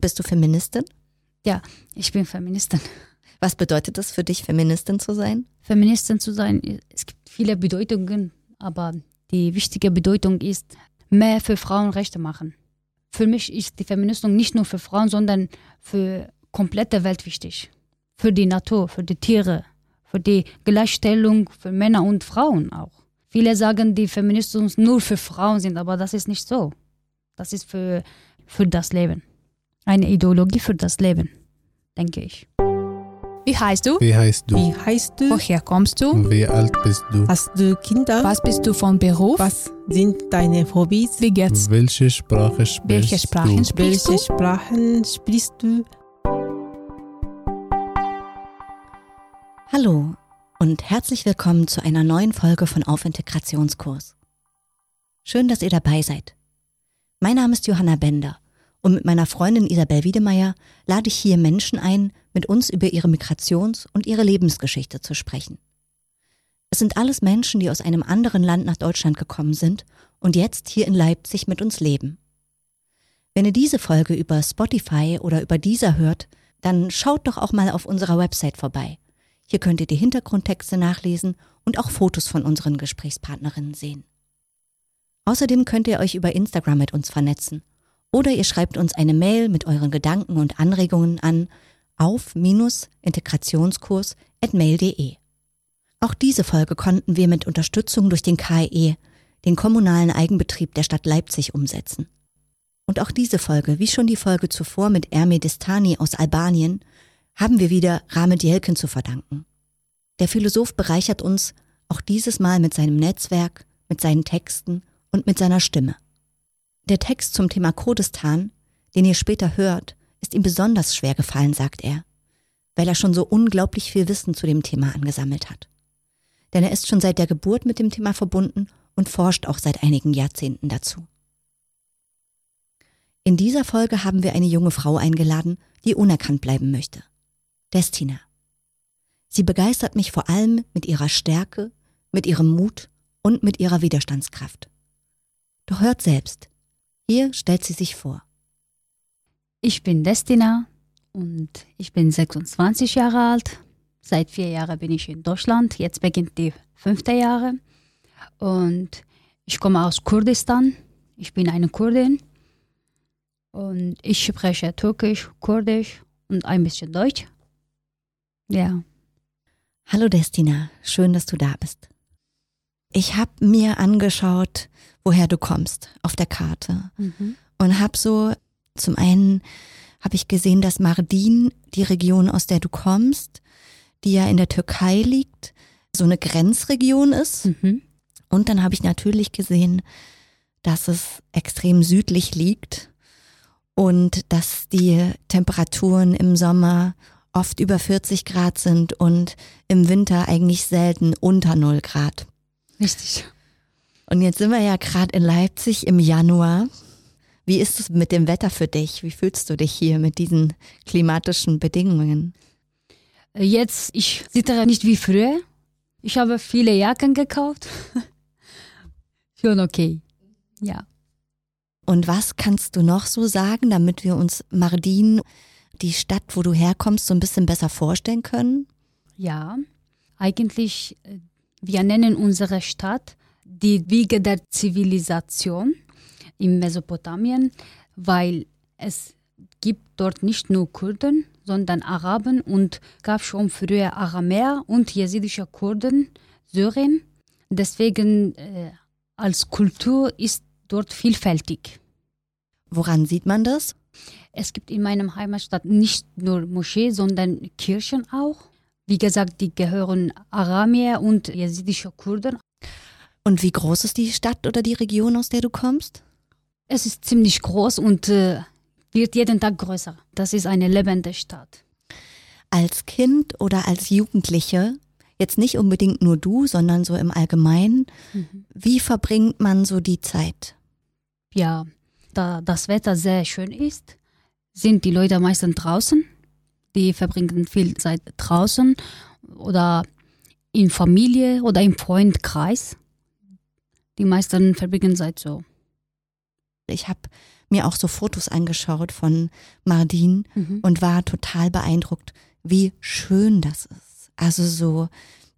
Bist du Feministin? Ja, ich bin Feministin. Was bedeutet das für dich, Feministin zu sein? Feministin zu sein, es gibt viele Bedeutungen, aber die wichtige Bedeutung ist, mehr für Frauenrechte machen. Für mich ist die Feministin nicht nur für Frauen, sondern für die komplette Welt wichtig. Für die Natur, für die Tiere, für die Gleichstellung für Männer und Frauen auch. Viele sagen, die Feministinnen nur für Frauen sind, aber das ist nicht so. Das ist für das Leben. Eine Ideologie für das Leben, denke ich. Wie heißt du? Wie heißt du? Wie heißt du? Woher kommst du? Wie alt bist du? Hast du Kinder? Was bist du von Beruf? Was sind deine Hobbys? Wie geht's? Welche Sprache sprichst du? Welche Sprachen sprichst du? Hallo und herzlich willkommen zu einer neuen Folge von Auf Integrationskurs. Schön, dass ihr dabei seid. Mein Name ist Johanna Bender. Und mit meiner Freundin Isabel Wiedemeyer lade ich hier Menschen ein, mit uns über ihre Migrations- und ihre Lebensgeschichte zu sprechen. Es sind alles Menschen, die aus einem anderen Land nach Deutschland gekommen sind und jetzt hier in Leipzig mit uns leben. Wenn ihr diese Folge über Spotify oder über Deezer hört, dann schaut doch auch mal auf unserer Website vorbei. Hier könnt ihr die Hintergrundtexte nachlesen und auch Fotos von unseren Gesprächspartnerinnen sehen. Außerdem könnt ihr euch über Instagram mit uns vernetzen. Oder ihr schreibt uns eine Mail mit euren Gedanken und Anregungen an auf-integrationskurs@mail.de. Auch diese Folge konnten wir mit Unterstützung durch den KIE, den kommunalen Eigenbetrieb der Stadt Leipzig, umsetzen. Und auch diese Folge, wie schon die Folge zuvor mit Erme Destani aus Albanien, haben wir wieder Ramed Jelkin zu verdanken. Der Philosoph bereichert uns auch dieses Mal mit seinem Netzwerk, mit seinen Texten und mit seiner Stimme. Der Text zum Thema Kurdistan, den ihr später hört, ist ihm besonders schwer gefallen, sagt er, weil er schon so unglaublich viel Wissen zu dem Thema angesammelt hat. Denn er ist schon seit der Geburt mit dem Thema verbunden und forscht auch seit einigen Jahrzehnten dazu. In dieser Folge haben wir eine junge Frau eingeladen, die unerkannt bleiben möchte. Destina. Sie begeistert mich vor allem mit ihrer Stärke, mit ihrem Mut und mit ihrer Widerstandskraft. Doch hört selbst. Hier stellt sie sich vor. Ich bin Destina und ich bin 26 Jahre alt. Seit 4 Jahren bin ich in Deutschland. Jetzt beginnt die 5. Jahr. Und ich komme aus Kurdistan. Ich bin eine Kurdin. Und ich spreche Türkisch, Kurdisch und ein bisschen Deutsch. Ja. Hallo Destina, schön, dass du da bist. Ich habe mir angeschaut, woher du kommst auf der Karte. Und habe so, zum einen habe ich gesehen, dass Mardin, die Region, aus der du kommst, die ja in der Türkei liegt, so eine Grenzregion ist. Und dann habe ich natürlich gesehen, dass es extrem südlich liegt und dass die Temperaturen im Sommer oft über 40 Grad sind und im Winter eigentlich selten unter 0 Grad. Richtig. Und jetzt sind wir ja gerade in Leipzig im Januar. Wie ist es mit dem Wetter für dich? Wie fühlst du dich hier mit diesen klimatischen Bedingungen? Jetzt, ich sittere nicht wie früher. Ich habe viele Jacken gekauft. Schon okay, ja. Und was kannst du noch so sagen, damit wir uns Mardin, die Stadt, wo du herkommst, so ein bisschen besser vorstellen können? Ja, eigentlich... Wir nennen unsere Stadt die Wiege der Zivilisation in Mesopotamien, weil es gibt dort nicht nur Kurden, sondern Araben und gab schon früher Aramäer und jesidische Kurden, Syrien. Deswegen als Kultur ist dort vielfältig. Woran sieht man das? Es gibt in meiner Heimatstadt nicht nur Moscheen, sondern Kirchen auch. Wie gesagt, die gehören Aramäer und jesidische Kurden. Und wie groß ist die Stadt oder die Region, aus der du kommst? Es ist ziemlich groß und wird jeden Tag größer. Das ist eine lebende Stadt. Als Kind oder als Jugendliche, jetzt nicht unbedingt nur du, sondern so im Allgemeinen, wie verbringt man so die Zeit? Ja, da das Wetter sehr schön ist, sind die Leute meistens draußen. Die verbringen viel Zeit draußen oder in Familie oder im Freundkreis. Die meisten verbringen Zeit so. Ich habe mir auch so Fotos angeschaut von Mardin und war total beeindruckt, wie schön das ist. Also so,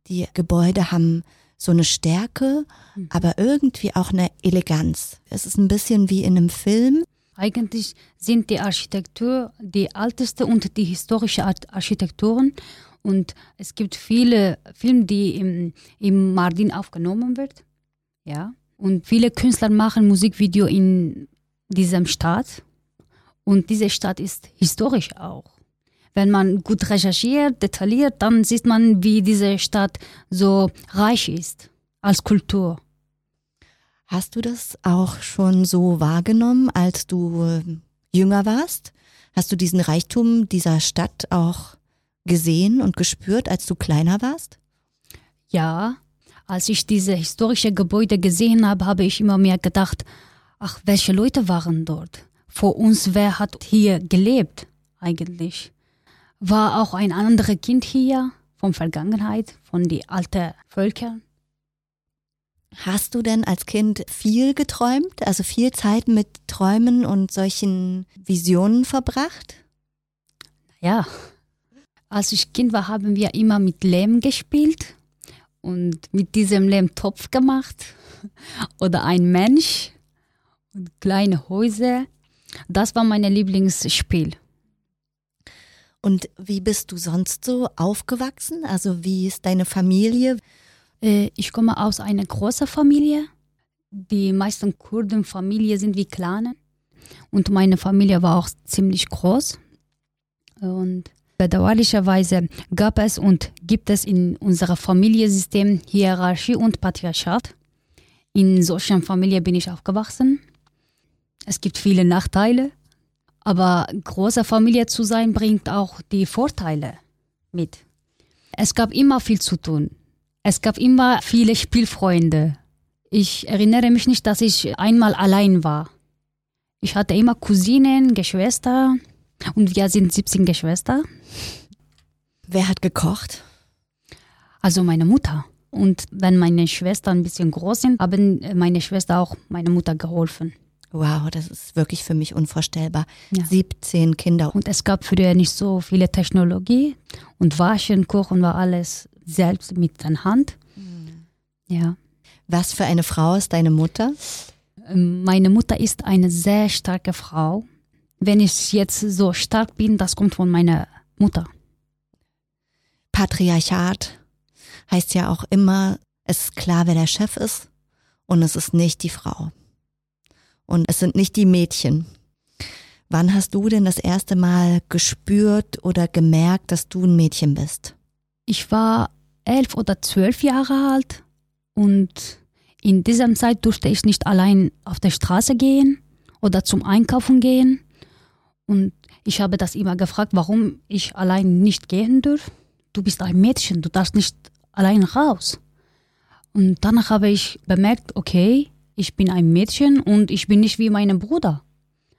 die Gebäude haben so eine Stärke, aber irgendwie auch eine Eleganz. Es ist ein bisschen wie in einem Film. Eigentlich sind die Architektur die älteste und die historische Architekturen. Und es gibt viele Filme, die im Mardin aufgenommen wird. Ja. Und viele Künstler machen Musikvideo in diesem Stadt. Und diese Stadt ist historisch auch. Wenn man gut recherchiert, detailliert, dann sieht man, wie diese Stadt so reich ist als Kultur. Hast du das auch schon so wahrgenommen, als du jünger warst? Hast du diesen Reichtum dieser Stadt auch gesehen und gespürt, als du kleiner warst? Ja, als ich diese historischen Gebäude gesehen habe, habe ich immer mehr gedacht, ach, welche Leute waren dort? Vor uns, wer hat hier gelebt eigentlich? War auch ein anderes Kind hier, von Vergangenheit, von den alten Völkern. Hast du denn als Kind viel geträumt, also viel Zeit mit Träumen und solchen Visionen verbracht? Ja, als ich Kind war, haben wir immer mit Lehm gespielt und mit diesem Lehmtopf gemacht oder ein Mensch und kleine Häuser. Das war mein Lieblingsspiel. Und wie bist du sonst so aufgewachsen? Also wie ist deine Familie? Ich komme aus einer großen Familie. Die meisten Kurdenfamilien sind wie Clanen. Und meine Familie war auch ziemlich groß. Und bedauerlicherweise gab es und gibt es in unserem Familiensystem Hierarchie und Patriarchat. In solchen Familien bin ich aufgewachsen. Es gibt viele Nachteile. Aber große Familie zu sein, bringt auch die Vorteile mit. Es gab immer viel zu tun. Es gab immer viele Spielfreunde. Ich erinnere mich nicht, dass ich einmal allein war. Ich hatte immer Cousinen, Geschwister und wir sind 17 Geschwister. Wer hat gekocht? Also meine Mutter. Und wenn meine Schwestern ein bisschen groß sind, haben meine Schwester auch meine Mutter geholfen. Wow, das ist wirklich für mich unvorstellbar. Ja. 17 Kinder. Und es gab früher nicht so viele Technologie und Waschen, Kochen war alles selbst mit der Hand. Mhm. Ja. Was für eine Frau ist deine Mutter? Meine Mutter ist eine sehr starke Frau. Wenn ich jetzt so stark bin, das kommt von meiner Mutter. Patriarchat heißt ja auch immer, es ist klar, wer der Chef ist und es ist nicht die Frau. Und es sind nicht die Mädchen. Wann hast du denn das erste Mal gespürt oder gemerkt, dass du ein Mädchen bist? Ich war 11 oder 12 Jahre alt und in dieser Zeit durfte ich nicht allein auf der Straße gehen oder zum Einkaufen gehen. Und ich habe das immer gefragt, warum ich allein nicht gehen darf. Du bist ein Mädchen, du darfst nicht allein raus. Und danach habe ich bemerkt, okay, ich bin ein Mädchen und ich bin nicht wie mein Bruder.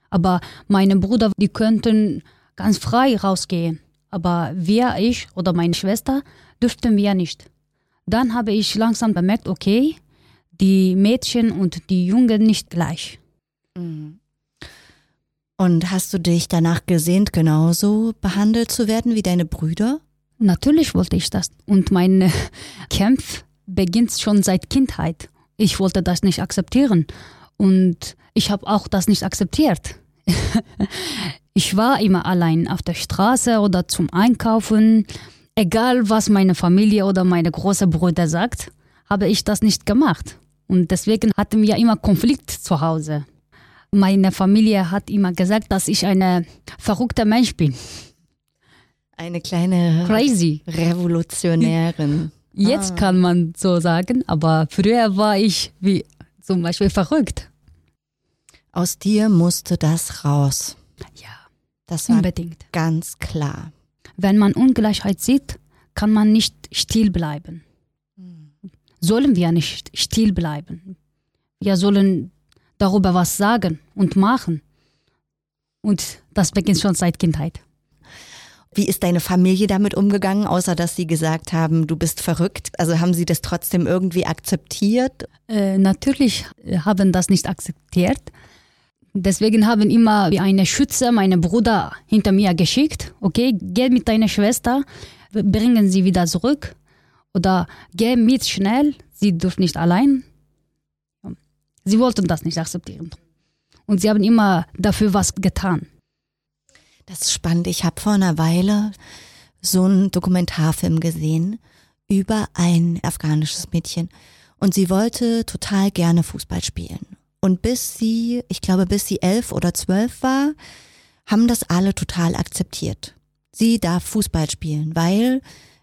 Aber meine Brüder, die könnten ganz frei rausgehen. Aber wir, ich oder meine Schwester, dürften wir nicht. Dann habe ich langsam bemerkt, okay, die Mädchen und die Jungen nicht gleich. Und hast du dich danach gesehnt, genauso behandelt zu werden wie deine Brüder? Natürlich wollte ich das. Und mein Kampf beginnt schon seit Kindheit. Ich wollte das nicht akzeptieren und ich habe auch das nicht akzeptiert. Ich war immer allein auf der Straße oder zum Einkaufen. Egal, was meine Familie oder meine großen Brüder sagt, habe ich das nicht gemacht. Und deswegen hatten wir immer Konflikt zu Hause. Meine Familie hat immer gesagt, dass ich ein verrückter Mensch bin. Eine kleine Crazy. Revolutionärin. Jetzt kann man so sagen, aber früher war ich wie zum Beispiel verrückt. Aus dir musste das raus. Ja, das war unbedingt ganz klar. Wenn man Ungleichheit sieht, kann man nicht still bleiben. Sollen wir nicht still bleiben. Wir sollen darüber was sagen und machen. Und das beginnt schon seit Kindheit. Wie ist deine Familie damit umgegangen, außer dass sie gesagt haben, du bist verrückt? Also haben sie das trotzdem irgendwie akzeptiert? Natürlich haben das nicht akzeptiert. Deswegen haben immer eine Schütze meine Bruder hinter mir geschickt. Okay, geh mit deiner Schwester, bringen sie wieder zurück. Oder geh mit schnell, sie dürfen nicht allein. Sie wollten das nicht akzeptieren. Und sie haben immer dafür was getan. Das ist spannend. Ich habe vor einer Weile so einen Dokumentarfilm gesehen über ein afghanisches Mädchen. Und sie wollte total gerne Fußball spielen. Und bis sie 11 oder 12 war, haben das alle total akzeptiert. Sie darf Fußball spielen, weil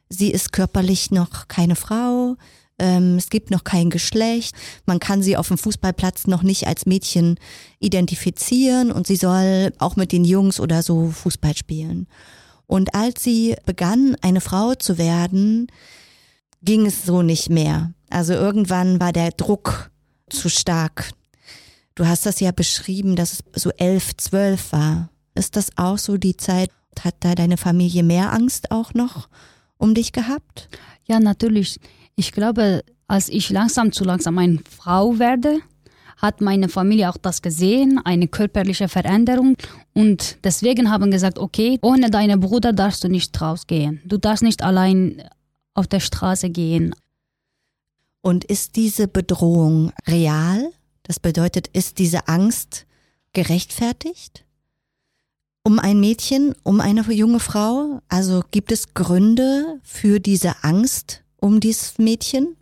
sie ist körperlich noch keine Frau, es gibt noch kein Geschlecht, man kann sie auf dem Fußballplatz noch nicht als Mädchen identifizieren und sie soll auch mit den Jungs oder so Fußball spielen. Und als sie begann, eine Frau zu werden, ging es so nicht mehr. Also irgendwann war der Druck zu stark. Du hast das ja beschrieben, dass es so 11, 12 war. Ist das auch so die Zeit? Hat da deine Familie mehr Angst auch noch um dich gehabt? Ja, natürlich. Ich glaube, als ich langsam eine Frau werde, hat meine Familie auch das gesehen, eine körperliche Veränderung. Und deswegen haben gesagt, okay, ohne deinen Bruder darfst du nicht rausgehen. Du darfst nicht allein auf der Straße gehen. Und ist diese Bedrohung real? Das bedeutet, ist diese Angst gerechtfertigt? Um ein Mädchen, um eine junge Frau? Also gibt es Gründe für diese Angst um dieses Mädchen?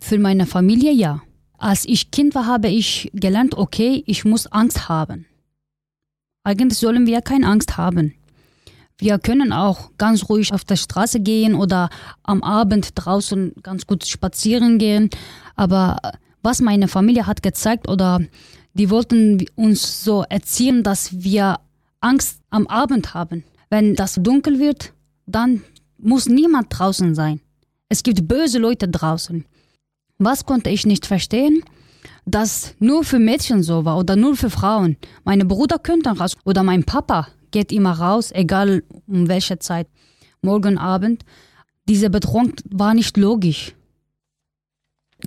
Für meine Familie ja. Als ich Kind war, habe ich gelernt, okay, ich muss Angst haben. Eigentlich sollen wir keine Angst haben. Wir können auch ganz ruhig auf der Straße gehen oder am Abend draußen ganz gut spazieren gehen. Aber was meine Familie hat gezeigt oder die wollten uns so erziehen, dass wir Angst am Abend haben. Wenn das dunkel wird, dann muss niemand draußen sein. Es gibt böse Leute draußen. Was konnte ich nicht verstehen? Dass nur für Mädchen so war oder nur für Frauen. Meine Brüder könnten raus oder mein Papa geht immer raus, egal um welche Zeit, morgen Abend. Diese Bedrohung war nicht logisch.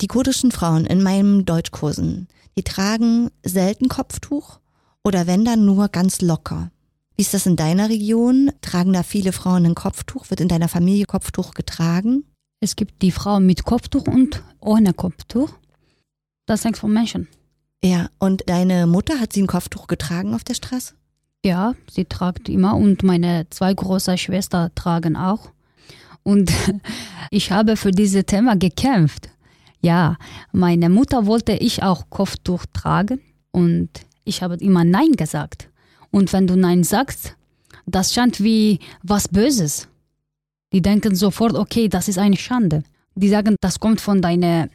Die kurdischen Frauen in meinen Deutschkursen, die tragen selten Kopftuch oder wenn dann nur ganz locker. Wie ist das in deiner Region? Tragen da viele Frauen ein Kopftuch? Wird in deiner Familie Kopftuch getragen? Es gibt die Frauen mit Kopftuch und ohne Kopftuch. Das hängt vom Menschen. Ja, und deine Mutter, hat sie ein Kopftuch getragen auf der Straße? Ja, sie trägt immer und meine 2 große Schwestern tragen auch. Und ich habe für dieses Thema gekämpft. Ja, meine Mutter wollte ich auch Kopftuch tragen und ich habe immer Nein gesagt. Und wenn du Nein sagst, das scheint wie was Böses. Die denken sofort, okay, das ist eine Schande. Die sagen, das kommt von deinem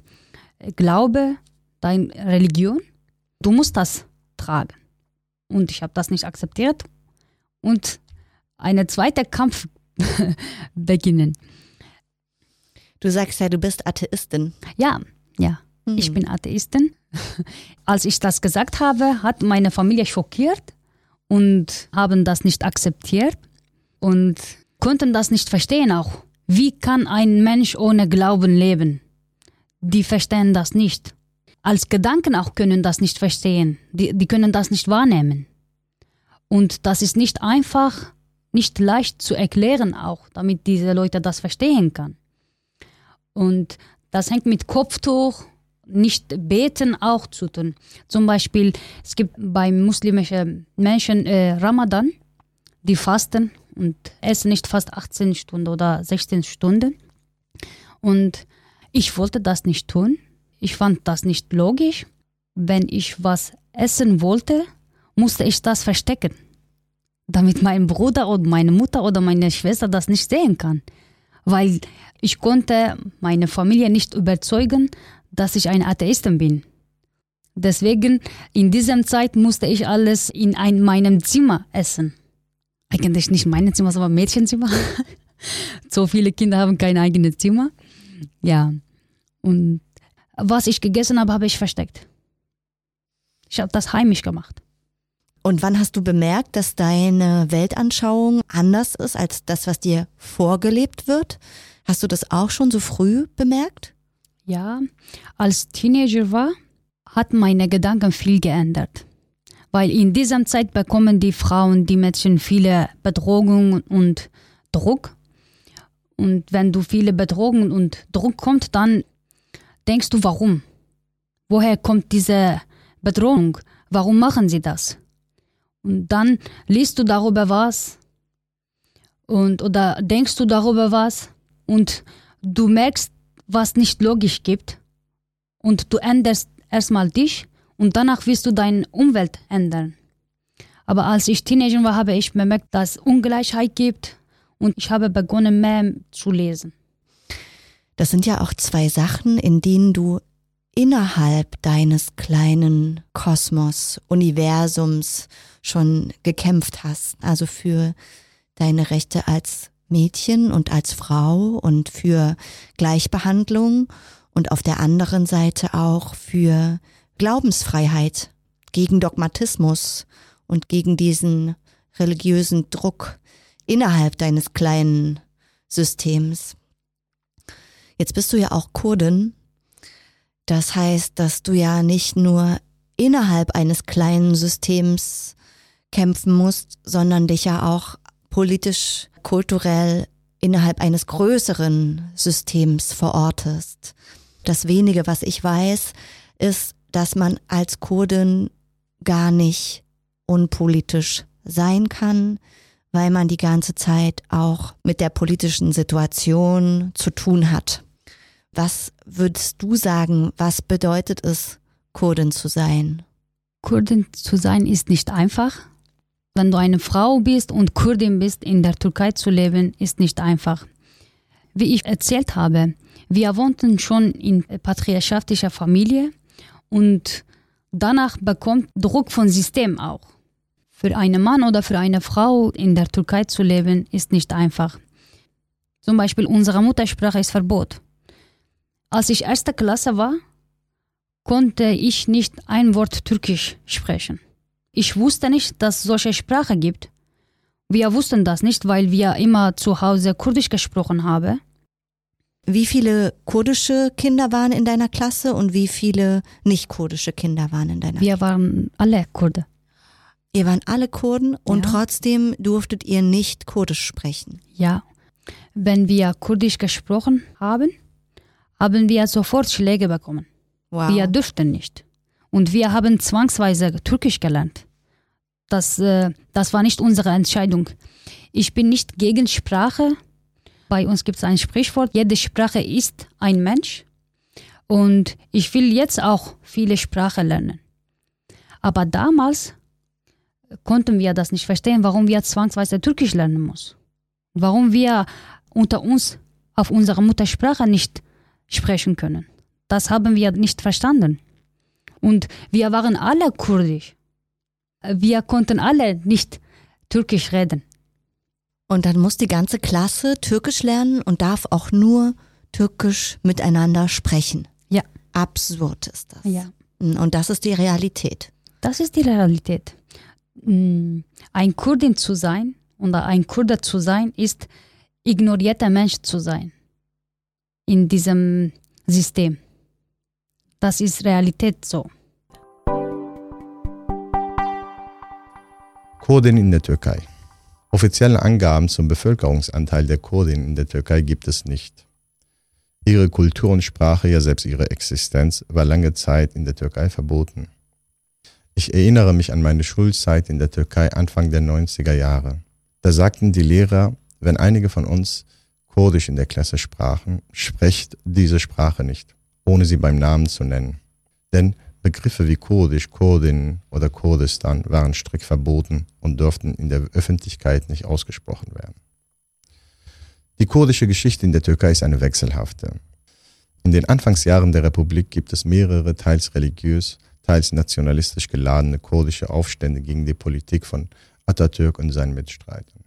Glaube, deiner Religion. Du musst das tragen. Und ich habe das nicht akzeptiert und einen zweiten Kampf beginnen. Du sagst ja, du bist Atheistin. Ja, ich bin Atheistin. Als ich das gesagt habe, hat meine Familie schockiert und haben das nicht akzeptiert und konnten das nicht verstehen auch. Wie kann ein Mensch ohne Glauben leben? Die verstehen das nicht. Als Gedanken auch können das nicht verstehen. Die können das nicht wahrnehmen. Und das ist nicht einfach, nicht leicht zu erklären auch, damit diese Leute das verstehen können. Und das hängt mit Kopftuch, nicht beten auch zu tun. Zum Beispiel, es gibt bei muslimischen Menschen Ramadan, die fasten und essen nicht fast 18 Stunden oder 16 Stunden. Und ich wollte das nicht tun. Ich fand das nicht logisch. Wenn ich was essen wollte, musste ich das verstecken, damit mein Bruder oder meine Mutter oder meine Schwester das nicht sehen kann. Weil ich konnte meine Familie nicht überzeugen, dass ich eine Atheistin bin. Deswegen in dieser Zeit musste ich alles in meinem Zimmer essen. Eigentlich nicht mein Zimmer, sondern Mädchenzimmer. So viele Kinder haben kein eigenes Zimmer. Ja, und was ich gegessen habe, habe ich versteckt. Ich habe das heimisch gemacht. Und wann hast du bemerkt, dass deine Weltanschauung anders ist als das, was dir vorgelebt wird? Hast du das auch schon so früh bemerkt? Ja, als Teenager war, hat meine Gedanken viel geändert. Weil in dieser Zeit bekommen die Frauen, die Mädchen viele Bedrohungen und Druck. Und wenn du viele Bedrohungen und Druck kommt, dann denkst du, warum? Woher kommt diese Bedrohung? Warum machen sie das? Und dann liest du darüber was und oder denkst du darüber was und du merkst, was nicht logisch gibt und du änderst erstmal dich und danach wirst du deine Umwelt ändern. Aber als ich Teenager war, habe ich bemerkt, dass es Ungleichheit gibt und ich habe begonnen, mehr zu lesen. Das sind ja auch zwei Sachen, in denen du innerhalb deines kleinen Kosmos, Universums schon gekämpft hast. Also für deine Rechte als Mädchen und als Frau und für Gleichbehandlung und auf der anderen Seite auch für Glaubensfreiheit, gegen Dogmatismus und gegen diesen religiösen Druck innerhalb deines kleinen Systems. Jetzt bist du ja auch Kurdin. Das heißt, dass du ja nicht nur innerhalb eines kleinen Systems kämpfen musst, sondern dich ja auch politisch, kulturell innerhalb eines größeren Systems verortest. Das Wenige, was ich weiß, ist, dass man als Kurdin gar nicht unpolitisch sein kann, weil man die ganze Zeit auch mit der politischen Situation zu tun hat. Was würdest du sagen, was bedeutet es, Kurdin zu sein? Kurdin zu sein ist nicht einfach. Wenn du eine Frau bist und Kurdin bist, in der Türkei zu leben, ist nicht einfach. Wie ich erzählt habe, wir wohnten schon in patriarchalischer Familie und danach bekommt Druck vom System auch. Für einen Mann oder für eine Frau in der Türkei zu leben, ist nicht einfach. Zum Beispiel unsere Muttersprache ist Verbot. Als ich erste Klasse war, konnte ich nicht ein Wort Türkisch sprechen. Ich wusste nicht, dass es solche Sprache gibt. Wir wussten das nicht, weil wir immer zu Hause Kurdisch gesprochen haben. Wie viele kurdische Kinder waren in deiner Klasse und wie viele nicht kurdische Kinder waren in deiner Klasse? Wir waren alle Kurden. Ihr waren alle Kurden und trotzdem durftet ihr nicht Kurdisch sprechen? Ja. Wenn wir Kurdisch gesprochen haben, haben wir sofort Schläge bekommen. Wow. Wir dürften nicht. Und wir haben zwangsweise Türkisch gelernt. Das war nicht unsere Entscheidung. Ich bin nicht gegen Sprache. Bei uns gibt es ein Sprichwort, jede Sprache ist ein Mensch. Und ich will jetzt auch viele Sprachen lernen. Aber damals konnten wir das nicht verstehen, warum wir zwangsweise Türkisch lernen mussten. Warum wir unter uns auf unserer Muttersprache nicht sprechen können. Das haben wir nicht verstanden. Und wir waren alle kurdisch. Wir konnten alle nicht Türkisch reden. Und dann muss die ganze Klasse Türkisch lernen und darf auch nur Türkisch miteinander sprechen. Ja. Absurd ist das. Ja. Und das ist die Realität. Das ist die Realität. Ein Kurdin zu sein oder ein Kurde zu sein, ist ignorierter Mensch zu sein. In diesem System. Das ist Realität so. Kurden in der Türkei. Offizielle Angaben zum Bevölkerungsanteil der Kurden in der Türkei gibt es nicht. Ihre Kultur und Sprache, ja selbst ihre Existenz, war lange Zeit in der Türkei verboten. Ich erinnere mich an meine Schulzeit in der Türkei Anfang der 90er Jahre. Da sagten die Lehrer, wenn einige von uns Kurdisch in der Klasse sprachen, sprecht diese Sprache nicht, ohne sie beim Namen zu nennen. Denn Begriffe wie Kurdisch, Kurdin oder Kurdistan waren strikt verboten und durften in der Öffentlichkeit nicht ausgesprochen werden. Die kurdische Geschichte in der Türkei ist eine wechselhafte. In den Anfangsjahren der Republik gibt es mehrere teils religiös, teils nationalistisch geladene kurdische Aufstände gegen die Politik von Atatürk und seinen Mitstreitern.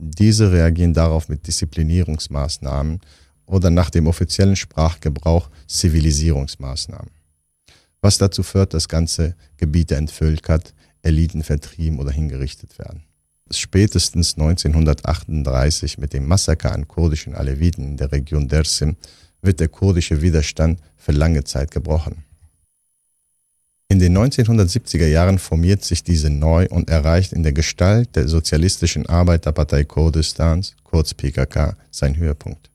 Diese reagieren darauf mit Disziplinierungsmaßnahmen oder nach dem offiziellen Sprachgebrauch Zivilisierungsmaßnahmen. Was dazu führt, dass ganze Gebiete entvölkert, Eliten vertrieben oder hingerichtet werden. Spätestens 1938 mit dem Massaker an kurdischen Aleviten in der Region Dersim wird der kurdische Widerstand für lange Zeit gebrochen. In den 1970er Jahren formiert sich diese neu und erreicht in der Gestalt der Sozialistischen Arbeiterpartei Kurdistans, kurz PKK, seinen Höhepunkt.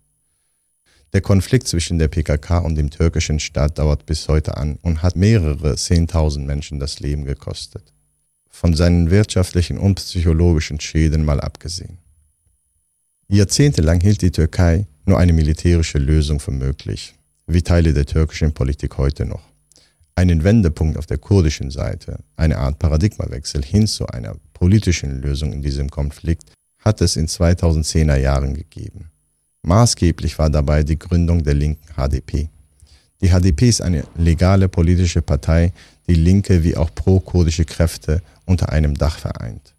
Der Konflikt zwischen der PKK und dem türkischen Staat dauert bis heute an und hat mehrere 10.000 Menschen das Leben gekostet. Von seinen wirtschaftlichen und psychologischen Schäden mal abgesehen. Jahrzehntelang hielt die Türkei nur eine militärische Lösung für möglich, wie Teile der türkischen Politik heute noch. Einen Wendepunkt auf der kurdischen Seite, eine Art Paradigmawechsel hin zu einer politischen Lösung in diesem Konflikt, hat es in 2010er Jahren gegeben. Maßgeblich war dabei die Gründung der linken HDP. Die HDP ist eine legale politische Partei, die linke wie auch pro-kurdische Kräfte unter einem Dach vereint.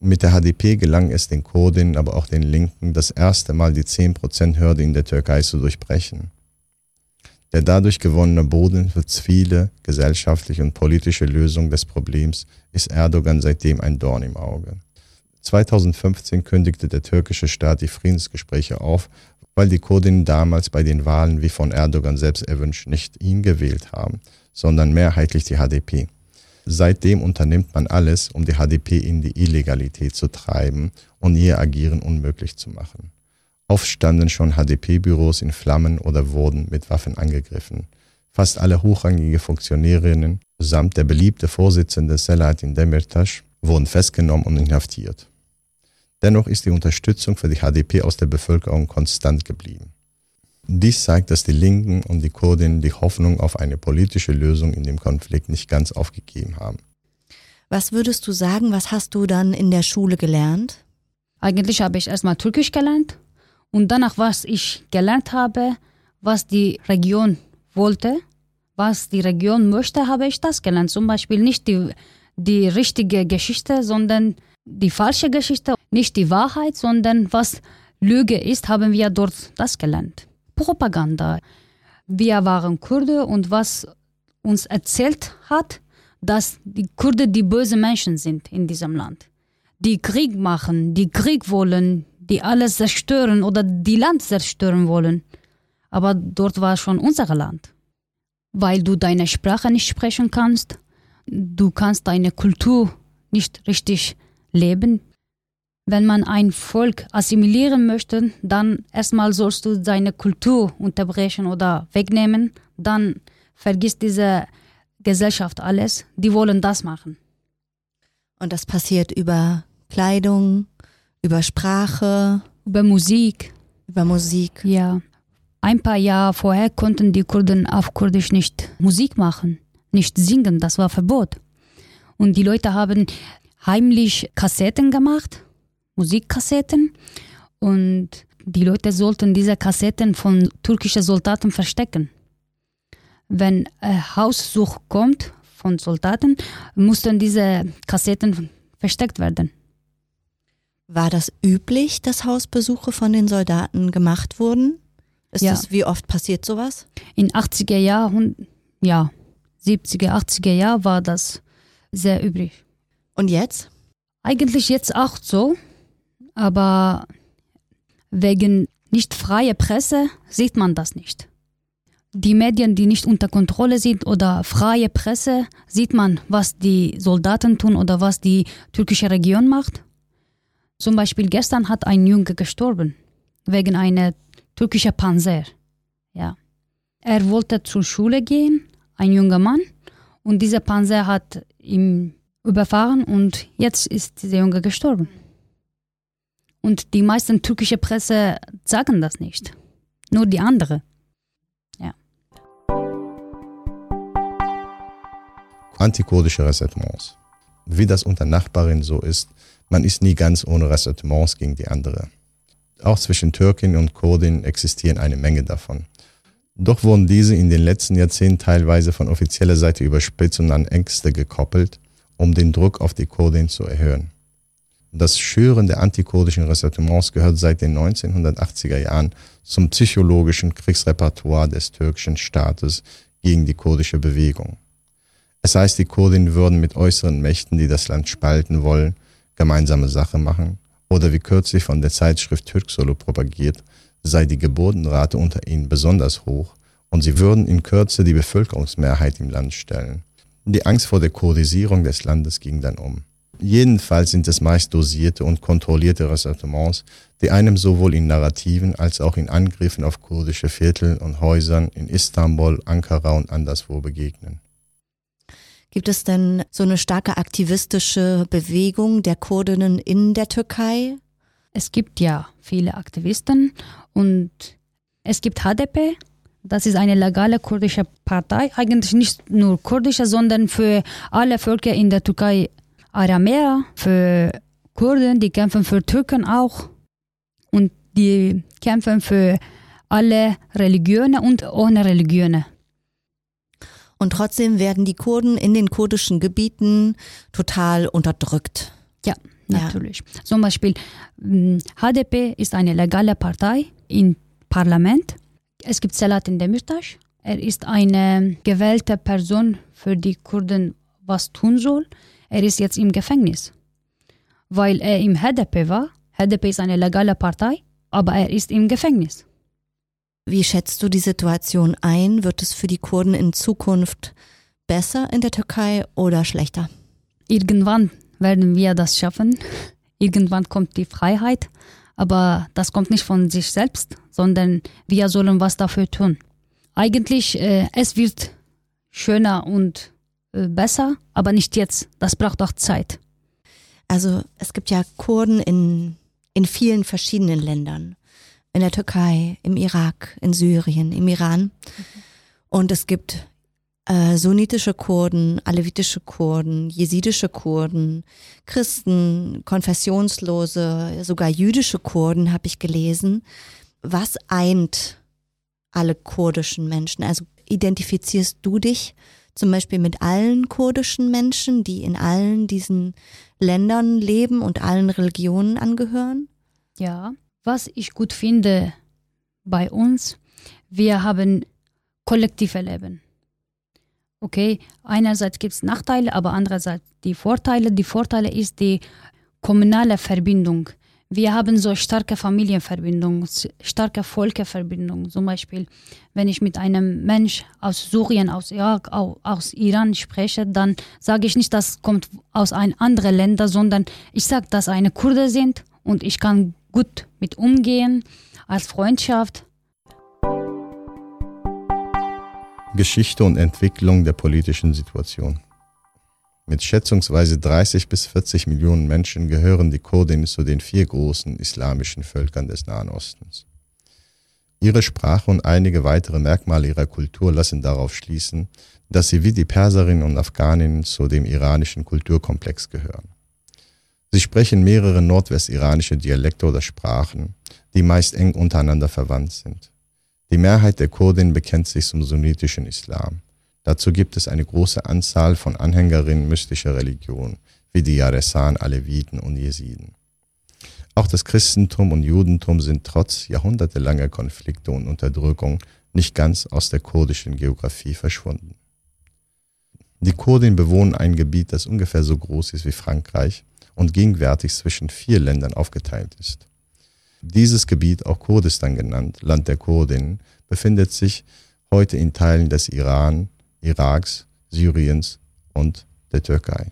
Mit der HDP gelang es den Kurdinnen, aber auch den Linken, das erste Mal die 10%-Hürde in der Türkei zu durchbrechen. Der dadurch gewonnene Boden für viele gesellschaftliche und politische Lösungen des Problems ist Erdogan seitdem ein Dorn im Auge. 2015 kündigte der türkische Staat die Friedensgespräche auf, weil die Kurdinnen damals bei den Wahlen, wie von Erdogan selbst erwünscht, nicht ihn gewählt haben, sondern mehrheitlich die HDP. Seitdem unternimmt man alles, um die HDP in die Illegalität zu treiben und ihr Agieren unmöglich zu machen. Oft standen schon HDP-Büros in Flammen oder wurden mit Waffen angegriffen. Fast alle hochrangige Funktionärinnen samt der beliebte Vorsitzende Selahattin Demirtas wurden festgenommen und inhaftiert. Dennoch ist die Unterstützung für die HDP aus der Bevölkerung konstant geblieben. Dies zeigt, dass die Linken und die Kurdinnen die Hoffnung auf eine politische Lösung in dem Konflikt nicht ganz aufgegeben haben. Was würdest du sagen, was hast du dann in der Schule gelernt? Eigentlich habe ich erstmal Türkisch gelernt. Und danach, was ich gelernt habe, was die Region wollte, was die Region möchte, habe ich das gelernt. Zum Beispiel nicht die richtige Geschichte, sondern die falsche Geschichte. Nicht die Wahrheit, sondern was Lüge ist, haben wir dort das gelernt. Propaganda. Wir waren Kurden und was uns erzählt hat, dass die Kurden die bösen Menschen sind in diesem Land. Die Krieg machen, die Krieg wollen, die alles zerstören oder die Land zerstören wollen. Aber dort war schon unser Land. Weil du deine Sprache nicht sprechen kannst, du kannst deine Kultur nicht richtig leben. Wenn man ein Volk assimilieren möchte, dann erstmal sollst du seine Kultur unterbrechen oder wegnehmen. Dann vergisst diese Gesellschaft alles. Die wollen das machen. Und das passiert über Kleidung, über Sprache, über Musik. Über Musik. Ja. Ein paar Jahre vorher konnten die Kurden auf Kurdisch nicht Musik machen, nicht singen, das war Verbot. Und die Leute haben heimlich Kassetten gemacht, Musikkassetten. Und die Leute sollten diese Kassetten von türkischen Soldaten verstecken. Wenn eine Haussuche kommt von Soldaten, mussten diese Kassetten versteckt werden. War das üblich, dass Hausbesuche von den Soldaten gemacht wurden? Ist das wie oft passiert sowas? In 80er Jahren, ja, 70er, 80er Jahren war das sehr üblich. Und jetzt? Eigentlich jetzt auch so, aber wegen nicht freier Presse sieht man das nicht. Die Medien, die nicht unter Kontrolle sind oder freie Presse, sieht man, was die Soldaten tun oder was die türkische Region macht. Zum Beispiel gestern hat ein Junge gestorben, wegen einer türkischen Panzer. Ja. Er wollte zur Schule gehen, ein junger Mann, und dieser Panzer hat ihn überfahren und jetzt ist dieser Junge gestorben. Und die meisten türkische Presse sagen das nicht, nur die andere. Ja. Antikurdische Ressentiments. Wie das unter Nachbarinnen so ist, man ist nie ganz ohne Ressentiments gegen die andere. Auch zwischen Türkinnen und Kurdinnen existieren eine Menge davon. Doch wurden diese in den letzten Jahrzehnten teilweise von offizieller Seite überspitzt und an Ängste gekoppelt, um den Druck auf die Kurdinnen zu erhöhen. Das Schüren der antikurdischen Ressentiments gehört seit den 1980er Jahren zum psychologischen Kriegsrepertoire des türkischen Staates gegen die kurdische Bewegung. Es heißt, die Kurdinnen würden mit äußeren Mächten, die das Land spalten wollen, gemeinsame Sache machen, oder wie kürzlich von der Zeitschrift Türksolo propagiert, sei die Geburtenrate unter ihnen besonders hoch und sie würden in Kürze die Bevölkerungsmehrheit im Land stellen. Die Angst vor der Kurdisierung des Landes ging dann um. Jedenfalls sind es meist dosierte und kontrollierte Ressentiments, die einem sowohl in Narrativen als auch in Angriffen auf kurdische Viertel und Häusern in Istanbul, Ankara und anderswo begegnen. Gibt es denn so eine starke aktivistische Bewegung der Kurdinnen in der Türkei? Es gibt ja viele Aktivisten und es gibt HDP. Das ist eine legale kurdische Partei, eigentlich nicht nur kurdische, sondern für alle Völker in der Türkei. Aramäer, für Kurden, die kämpfen für Türken auch. Und die kämpfen für alle Religionen und ohne Religionen. Und trotzdem werden die Kurden in den kurdischen Gebieten total unterdrückt. Ja, natürlich. Ja. Zum Beispiel HDP ist eine legale Partei im Parlament. Es gibt Selahattin Demirtas. Er ist eine gewählte Person, für die Kurden was tun soll. Er ist jetzt im Gefängnis, weil er im HDP war. HDP ist eine legale Partei, aber er ist im Gefängnis. Wie schätzt du die Situation ein? Wird es für die Kurden in Zukunft besser in der Türkei oder schlechter? Irgendwann werden wir das schaffen. Irgendwann kommt die Freiheit, aber das kommt nicht von sich selbst, sondern wir sollen was dafür tun. Eigentlich, es wird schöner und besser, aber nicht jetzt. Das braucht auch Zeit. Also es gibt ja Kurden in vielen verschiedenen Ländern. In der Türkei, im Irak, in Syrien, im Iran. Mhm. Und es gibt sunnitische Kurden, alevitische Kurden, jesidische Kurden, Christen, konfessionslose, sogar jüdische Kurden, habe ich gelesen. Was eint alle kurdischen Menschen? Also identifizierst du dich zum Beispiel mit allen kurdischen Menschen, die in allen diesen Ländern leben und allen Religionen angehören? Ja, was ich gut finde bei uns, wir haben kollektive Leben. Okay, einerseits gibt es Nachteile, aber andererseits die Vorteile. Die Vorteile ist die kommunale Verbindung. Wir haben so starke Familienverbindung, starke Völkerverbindung. Zum Beispiel, wenn ich mit einem Mensch aus Syrien, aus Irak, aus Iran spreche, dann sage ich nicht, das kommt aus einem anderen Länder, sondern ich sage, dass eine Kurde sind und ich kann gut mit umgehen, als Freundschaft. Geschichte und Entwicklung der politischen Situation. Mit schätzungsweise 30 bis 40 Millionen Menschen gehören die Kurden zu den 4 großen islamischen Völkern des Nahen Ostens. Ihre Sprache und einige weitere Merkmale ihrer Kultur lassen darauf schließen, dass sie wie die Perserinnen und Afghaninnen zu dem iranischen Kulturkomplex gehören. Sie sprechen mehrere nordwestiranische Dialekte oder Sprachen, die meist eng untereinander verwandt sind. Die Mehrheit der Kurden bekennt sich zum sunnitischen Islam. Dazu gibt es eine große Anzahl von Anhängerinnen mystischer Religionen, wie die Yaressan, Aleviten und Jesiden. Auch das Christentum und Judentum sind trotz jahrhundertelanger Konflikte und Unterdrückung nicht ganz aus der kurdischen Geografie verschwunden. Die Kurden bewohnen ein Gebiet, das ungefähr so groß ist wie Frankreich und gegenwärtig zwischen 4 Ländern aufgeteilt ist. Dieses Gebiet, auch Kurdistan genannt, Land der Kurdinnen, befindet sich heute in Teilen des Iran, Iraks, Syriens und der Türkei.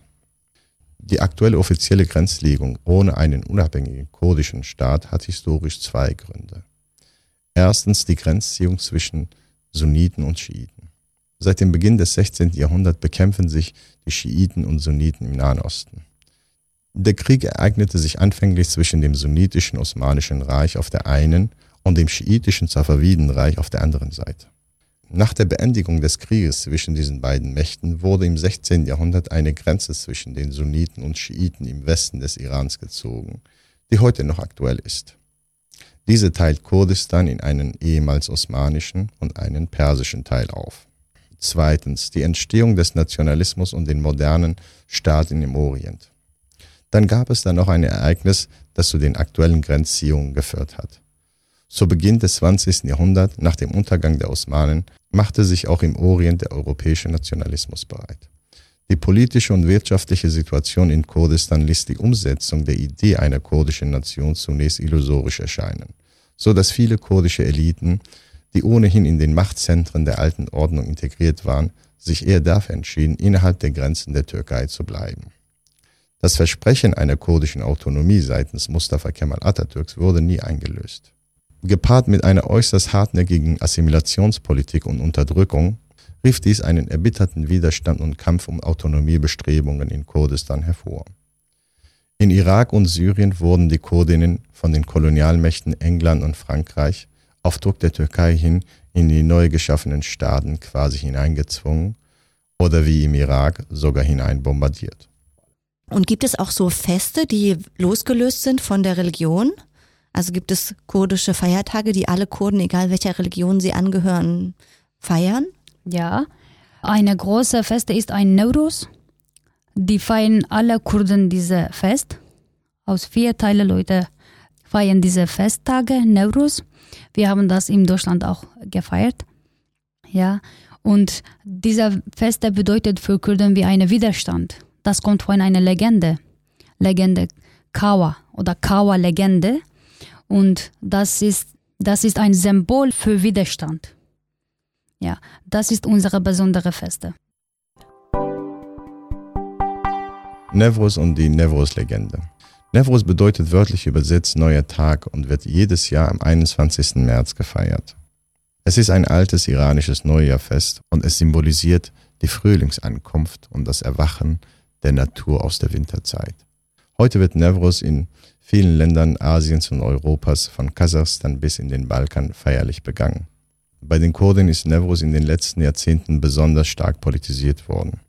Die aktuelle offizielle Grenzlegung ohne einen unabhängigen kurdischen Staat hat historisch 2 Gründe. Erstens die Grenzziehung zwischen Sunniten und Schiiten. Seit dem Beginn des 16. Jahrhunderts bekämpfen sich die Schiiten und Sunniten im Nahen Osten. Der Krieg ereignete sich anfänglich zwischen dem sunnitischen Osmanischen Reich auf der einen und dem schiitischen Safawidenreich auf der anderen Seite. Nach der Beendigung des Krieges zwischen diesen beiden Mächten wurde im 16. Jahrhundert eine Grenze zwischen den Sunniten und Schiiten im Westen des Irans gezogen, die heute noch aktuell ist. Diese teilt Kurdistan in einen ehemals osmanischen und einen persischen Teil auf. Zweitens, die Entstehung des Nationalismus und den modernen Staaten im Orient. Dann gab es noch ein Ereignis, das zu den aktuellen Grenzziehungen geführt hat. Zu Beginn des 20. Jahrhunderts, nach dem Untergang der Osmanen, machte sich auch im Orient der europäische Nationalismus bereit. Die politische und wirtschaftliche Situation in Kurdistan ließ die Umsetzung der Idee einer kurdischen Nation zunächst illusorisch erscheinen, so dass viele kurdische Eliten die ohnehin in den Machtzentren der alten Ordnung integriert waren, sich eher dafür entschieden, innerhalb der Grenzen der Türkei zu bleiben. Das Versprechen einer kurdischen Autonomie seitens Mustafa Kemal Atatürks wurde nie eingelöst. Gepaart mit einer äußerst hartnäckigen Assimilationspolitik und Unterdrückung rief dies einen erbitterten Widerstand und Kampf um Autonomiebestrebungen in Kurdistan hervor. In Irak und Syrien wurden die Kurdinnen von den Kolonialmächten England und Frankreich auf Druck der Türkei hin in die neu geschaffenen Staaten quasi hineingezwungen oder wie im Irak sogar hineinbombardiert. Und gibt es auch so Feste, die losgelöst sind von der Religion? Also gibt es kurdische Feiertage, die alle Kurden, egal welcher Religion sie angehören, feiern? Ja, eine große Feste ist ein Newroz. Die feiern alle Kurden diese Fest. Aus 4 Teile Leute feiern diese Festtage, Newroz. Wir haben das in Deutschland auch gefeiert. Ja, und diese Feste bedeutet für Kurden wie einen Widerstand. Das kommt von einer Legende. Legende Kawa oder Kawa-Legende. Und das ist ein Symbol für Widerstand. Ja, das ist unsere besondere Feste. Newroz und die Newroz-Legende. Newroz bedeutet wörtlich übersetzt neuer Tag und wird jedes Jahr am 21. März gefeiert. Es ist ein altes iranisches Neujahrfest und es symbolisiert die Frühlingsankunft und das Erwachen der Natur aus der Winterzeit. Heute wird Newroz in vielen Ländern Asiens und Europas, von Kasachstan bis in den Balkan, feierlich begangen. Bei den Kurden ist Newroz in den letzten Jahrzehnten besonders stark politisiert worden.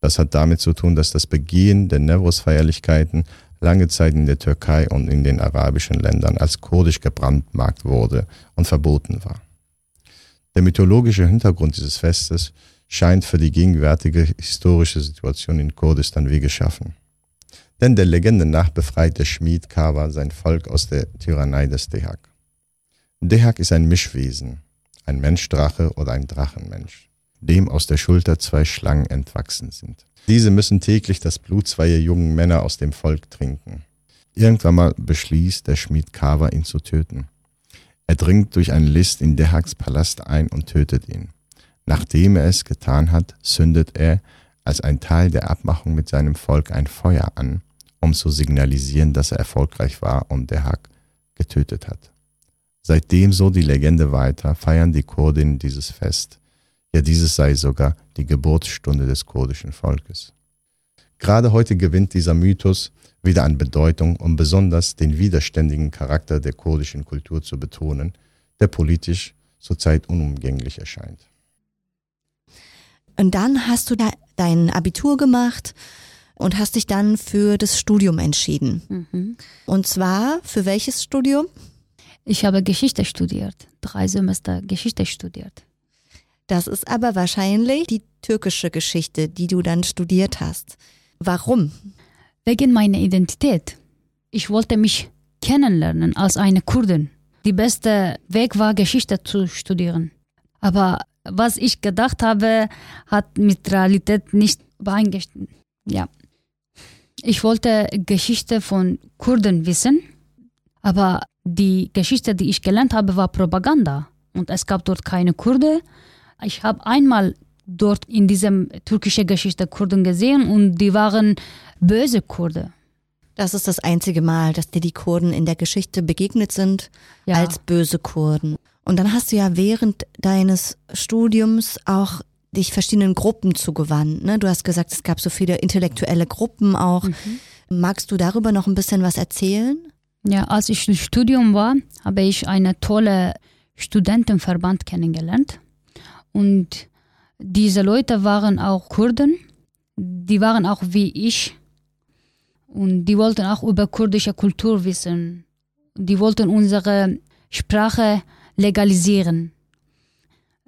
Das hat damit zu tun, dass das Begehen der Newroz-Feierlichkeiten lange Zeit in der Türkei und in den arabischen Ländern als kurdisch gebrandmarkt wurde und verboten war. Der mythologische Hintergrund dieses Festes scheint für die gegenwärtige historische Situation in Kurdistan wie geschaffen. Denn der Legende nach befreite Schmied Kawa sein Volk aus der Tyrannei des Dehak. Dehak ist ein Mischwesen, ein Menschdrache oder ein Drachenmensch, dem aus der Schulter 2 Schlangen entwachsen sind. Diese müssen täglich das Blut 2 jungen Männer aus dem Volk trinken. Irgendwann mal beschließt der Schmied Kawa, ihn zu töten. Er dringt durch eine List in Dehaks Palast ein und tötet ihn. Nachdem er es getan hat, zündet er als ein Teil der Abmachung mit seinem Volk ein Feuer an, um zu signalisieren, dass er erfolgreich war und Dehak getötet hat. Seitdem, so die Legende weiter, feiern die Kurdinnen dieses Fest. Ja, dieses sei sogar die Geburtsstunde des kurdischen Volkes. Gerade heute gewinnt dieser Mythos wieder an Bedeutung, um besonders den widerständigen Charakter der kurdischen Kultur zu betonen, der politisch zurzeit unumgänglich erscheint. Und dann hast du dein Abitur gemacht und hast dich dann für das Studium entschieden. Mhm. Und zwar für welches Studium? Ich habe Geschichte studiert, 3 Semester Geschichte studiert. Das ist aber wahrscheinlich die türkische Geschichte, die du dann studiert hast. Warum? Wegen meiner Identität. Ich wollte mich kennenlernen als eine Kurdin. Der beste Weg war, Geschichte zu studieren. Aber was ich gedacht habe, hat mit Realität nicht übereingestimmt. Ja. Ich wollte Geschichte von Kurden wissen, aber die Geschichte, die ich gelernt habe, war Propaganda. Und es gab dort keine Kurden. Ich habe einmal dort in dieser türkischen Geschichte Kurden gesehen und die waren böse Kurden. Das ist das einzige Mal, dass dir die Kurden in der Geschichte begegnet sind, ja, als böse Kurden. Und dann hast du ja während deines Studiums auch dich verschiedenen Gruppen zugewandt, ne? Du hast gesagt, es gab so viele intellektuelle Gruppen auch. Mhm. Magst du darüber noch ein bisschen was erzählen? Ja, als ich im Studium war, habe ich einen tollen Studentenverband kennengelernt. Und diese Leute waren auch Kurden, die waren auch wie ich und die wollten auch über kurdische Kultur wissen. Die wollten unsere Sprache legalisieren.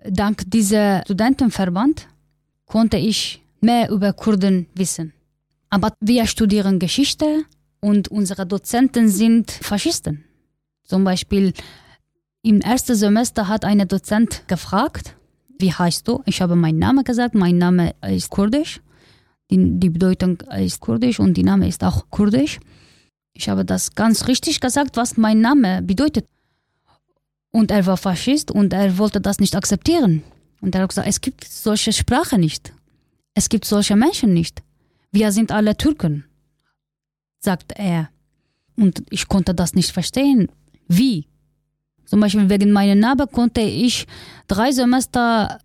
Dank diesem Studentenverband konnte ich mehr über Kurden wissen. Aber wir studieren Geschichte und unsere Dozenten sind Faschisten. Zum Beispiel im ersten Semester hat eine Dozent gefragt: Wie heißt du? Ich habe meinen Namen gesagt. Mein Name ist kurdisch. Die Bedeutung ist kurdisch und der Name ist auch kurdisch. Ich habe das ganz richtig gesagt, was mein Name bedeutet. Und er war Faschist und er wollte das nicht akzeptieren. Und er hat gesagt, es gibt solche Sprache nicht. Es gibt solche Menschen nicht. Wir sind alle Türken, sagt er. Und ich konnte das nicht verstehen. Wie? Zum Beispiel wegen meiner Narbe konnte ich 3 Semester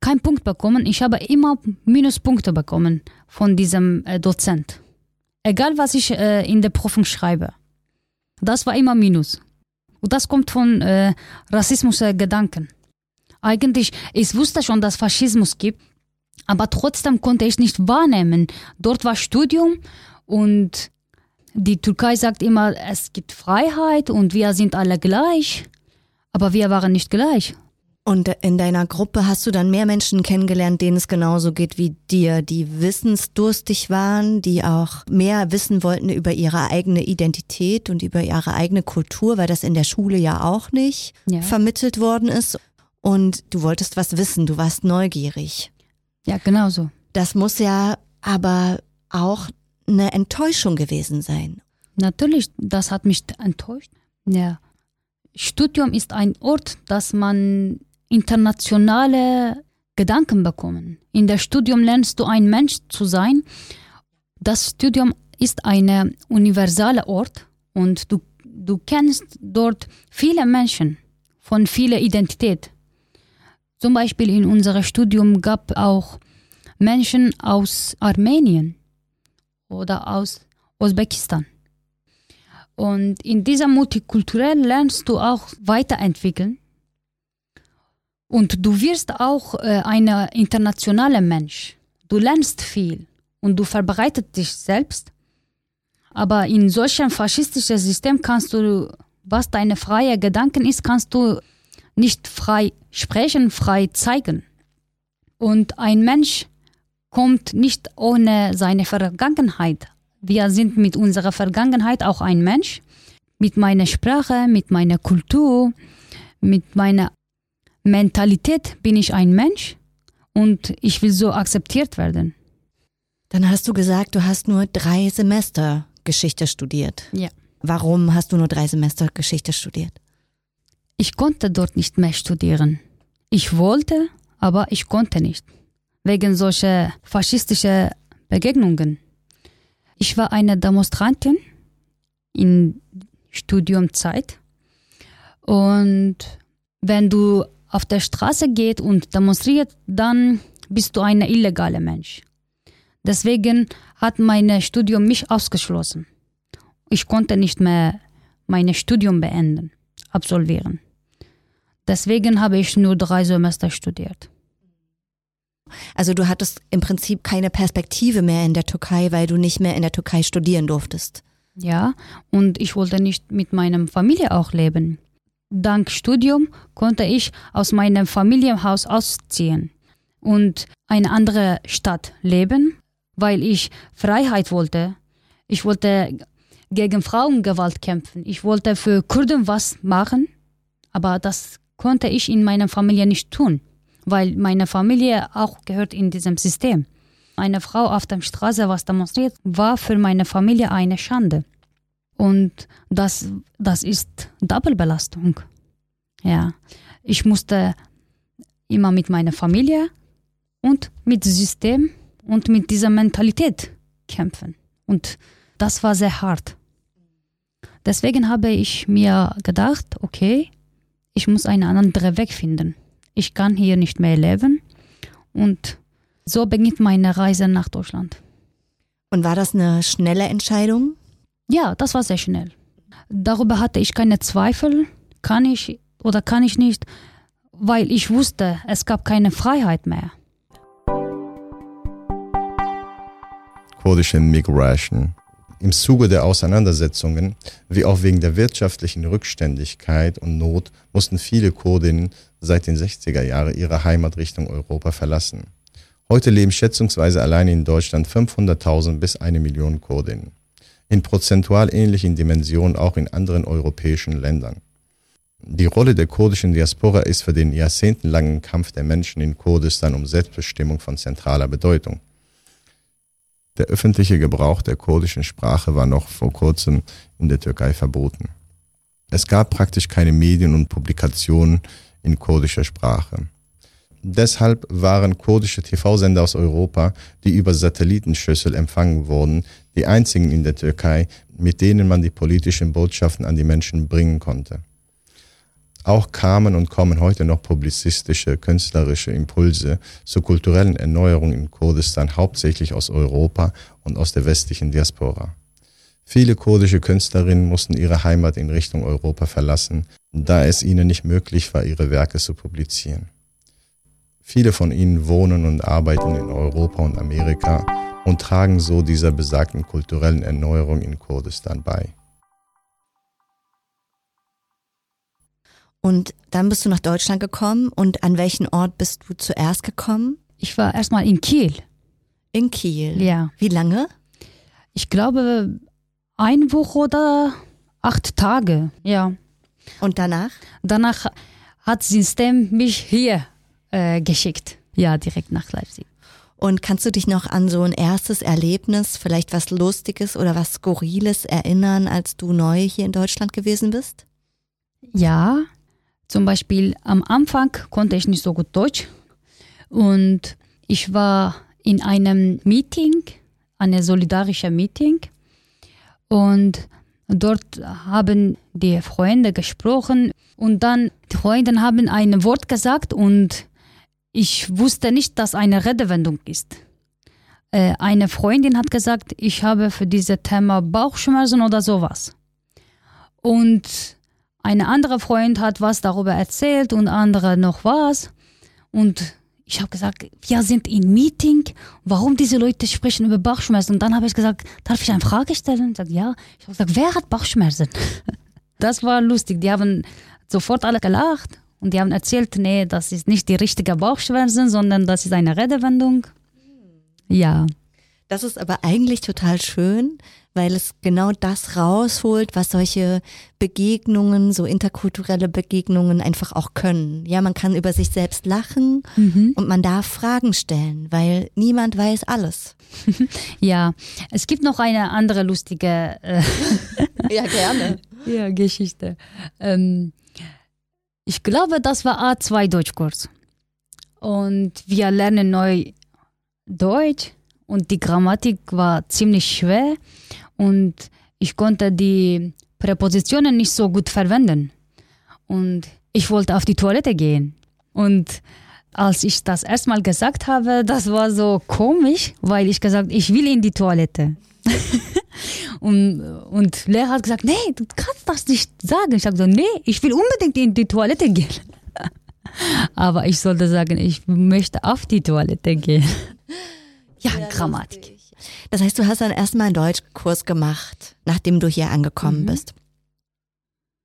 keinen Punkt bekommen. Ich habe immer Minuspunkte bekommen von diesem Dozent. Egal, was ich in der Prüfung schreibe. Das war immer Minus. Und das kommt von Rassismusgedanken. Eigentlich, ich wusste schon, dass es Faschismus gibt, aber trotzdem konnte ich nicht wahrnehmen. Dort war Studium und die Türkei sagt immer, es gibt Freiheit und wir sind alle gleich, aber wir waren nicht gleich. Und in deiner Gruppe hast du dann mehr Menschen kennengelernt, denen es genauso geht wie dir, die wissensdurstig waren, die auch mehr wissen wollten über ihre eigene Identität und über ihre eigene Kultur, weil das in der Schule ja auch nicht vermittelt worden ist. Und du wolltest was wissen, du warst neugierig. Ja, genau so. Das muss ja aber auch eine Enttäuschung gewesen sein. Natürlich, das hat mich enttäuscht. Ja. Studium ist ein Ort, dass man internationale Gedanken bekommen. In der Studium lernst du, ein Mensch zu sein. Das Studium ist ein universaler Ort und du kennst dort viele Menschen von vieler Identität. Zum Beispiel in unserem Studium gab es auch Menschen aus Armenien oder aus Usbekistan. Und in dieser Multikulturell lernst du auch weiterentwickeln. Und du wirst auch ein internationaler Mensch. Du lernst viel und du verbreitest dich selbst. Aber in solchem faschistischen System kannst du, was deine freie Gedanken ist, kannst du nicht frei sprechen, frei zeigen. Und ein Mensch kommt nicht ohne seine Vergangenheit. Wir sind mit unserer Vergangenheit auch ein Mensch. Mit meiner Sprache, mit meiner Kultur, mit meiner Mentalität bin ich ein Mensch und ich will so akzeptiert werden. Dann hast du gesagt, du hast nur 3 Semester Geschichte studiert. Ja. Warum hast du nur 3 Semester Geschichte studiert? Ich konnte dort nicht mehr studieren. Ich wollte, aber ich konnte nicht. Wegen solcher faschistischer Begegnungen. Ich war eine Demonstrantin in Studiumzeit. Und wenn du auf der Straße gehst und demonstrierst, dann bist du ein illegaler Mensch. Deswegen hat mein Studium mich ausgeschlossen. Ich konnte nicht mehr mein Studium beenden, absolvieren. Deswegen habe ich nur 3 Semester studiert. Also du hattest im Prinzip keine Perspektive mehr in der Türkei, weil du nicht mehr in der Türkei studieren durftest. Ja, und ich wollte nicht mit meiner Familie auch leben. Dank Studium konnte ich aus meinem Familienhaus ausziehen und eine andere Stadt leben, weil ich Freiheit wollte. Ich wollte gegen Frauengewalt kämpfen. Ich wollte für Kurden was machen, aber das konnte ich in meiner Familie nicht tun. Weil meine Familie auch gehört in diesem System. Eine Frau auf der Straße, was demonstriert, war für meine Familie eine Schande. Und das ist Doppelbelastung. Ja. Ich musste immer mit meiner Familie und mit dem System und mit dieser Mentalität kämpfen. Und das war sehr hart. Deswegen habe ich mir gedacht, okay, ich muss einen anderen Weg finden. Ich kann hier nicht mehr leben. Und so beginnt meine Reise nach Deutschland. Und war das eine schnelle Entscheidung? Ja, das war sehr schnell. Darüber hatte ich keine Zweifel, kann ich oder kann ich nicht, weil ich wusste, es gab keine Freiheit mehr. Kurdische Migration. Im Zuge der Auseinandersetzungen, wie auch wegen der wirtschaftlichen Rückständigkeit und Not, mussten viele Kurdinnen seit den 60er Jahren ihre Heimat Richtung Europa verlassen. Heute leben schätzungsweise allein in Deutschland 500.000 bis 1 Million Kurdinnen. In prozentual ähnlichen Dimensionen auch in anderen europäischen Ländern. Die Rolle der kurdischen Diaspora ist für den jahrzehntelangen Kampf der Menschen in Kurdistan um Selbstbestimmung von zentraler Bedeutung. Der öffentliche Gebrauch der kurdischen Sprache war noch vor kurzem in der Türkei verboten. Es gab praktisch keine Medien und Publikationen in kurdischer Sprache. Deshalb waren kurdische TV-Sender aus Europa, die über Satellitenschüssel empfangen wurden, die einzigen in der Türkei, mit denen man die politischen Botschaften an die Menschen bringen konnte. Auch kamen und kommen heute noch publizistische, künstlerische Impulse zur kulturellen Erneuerung in Kurdistan, hauptsächlich aus Europa und aus der westlichen Diaspora. Viele kurdische Künstlerinnen mussten ihre Heimat in Richtung Europa verlassen, da es ihnen nicht möglich war, ihre Werke zu publizieren. Viele von ihnen wohnen und arbeiten in Europa und Amerika und tragen so dieser besagten kulturellen Erneuerung in Kurdistan bei. Und dann bist du nach Deutschland gekommen und an welchen Ort bist du zuerst gekommen? Ich war erstmal in Kiel. In Kiel? Ja. Wie lange? Ich glaube, 1 Woche oder 8 Tage, ja. Und danach? Danach hat das System mich hier geschickt. Ja, direkt nach Leipzig. Und kannst du dich noch an so ein erstes Erlebnis, vielleicht was Lustiges oder was Skurriles erinnern, als du neu hier in Deutschland gewesen bist? Ja, zum Beispiel am Anfang konnte ich nicht so gut Deutsch. Und ich war in einem Meeting, einem solidarischen Meeting. Und dort haben die Freunde gesprochen. Und dann die Freunde haben ein Wort gesagt und ich wusste nicht, dass eine Redewendung ist. Eine Freundin hat gesagt, ich habe für dieses Thema Bauchschmerzen oder sowas. Und ein anderer Freund hat was darüber erzählt und andere noch was. Und ich habe gesagt, wir sind im Meeting, warum diese Leute sprechen über Bauchschmerzen? Und dann habe ich gesagt, darf ich eine Frage stellen? Ich sage, ja. Ich habe gesagt, wer hat Bauchschmerzen? Das war lustig, die haben sofort alle gelacht. Und die haben erzählt, nee, das ist nicht die richtige Bauchschmerzen, sondern das ist eine Redewendung. Ja. Das ist aber eigentlich total schön, weil es genau das rausholt, was solche Begegnungen, so interkulturelle Begegnungen einfach auch können. Ja, man kann über sich selbst lachen und man darf Fragen stellen, weil niemand weiß alles. Ja, es gibt noch eine andere lustige ja, gerne. Ja, Geschichte. Ich glaube, das war A2 Deutschkurs. Und wir lernen neu Deutsch und die Grammatik war ziemlich schwer und ich konnte die Präpositionen nicht so gut verwenden. Und ich wollte auf die Toilette gehen. Und als ich das erstmal gesagt habe, das war so komisch, weil ich gesagt habe, ich will in die Toilette. Und Lehrer hat gesagt, nee, du kannst das nicht sagen. Ich habe gesagt, nee, ich will unbedingt in die Toilette gehen. Aber ich sollte sagen, ich möchte auf die Toilette gehen. Ja, ja, Grammatik. Das heißt, du hast dann erstmal einen Deutschkurs gemacht, nachdem du hier angekommen bist.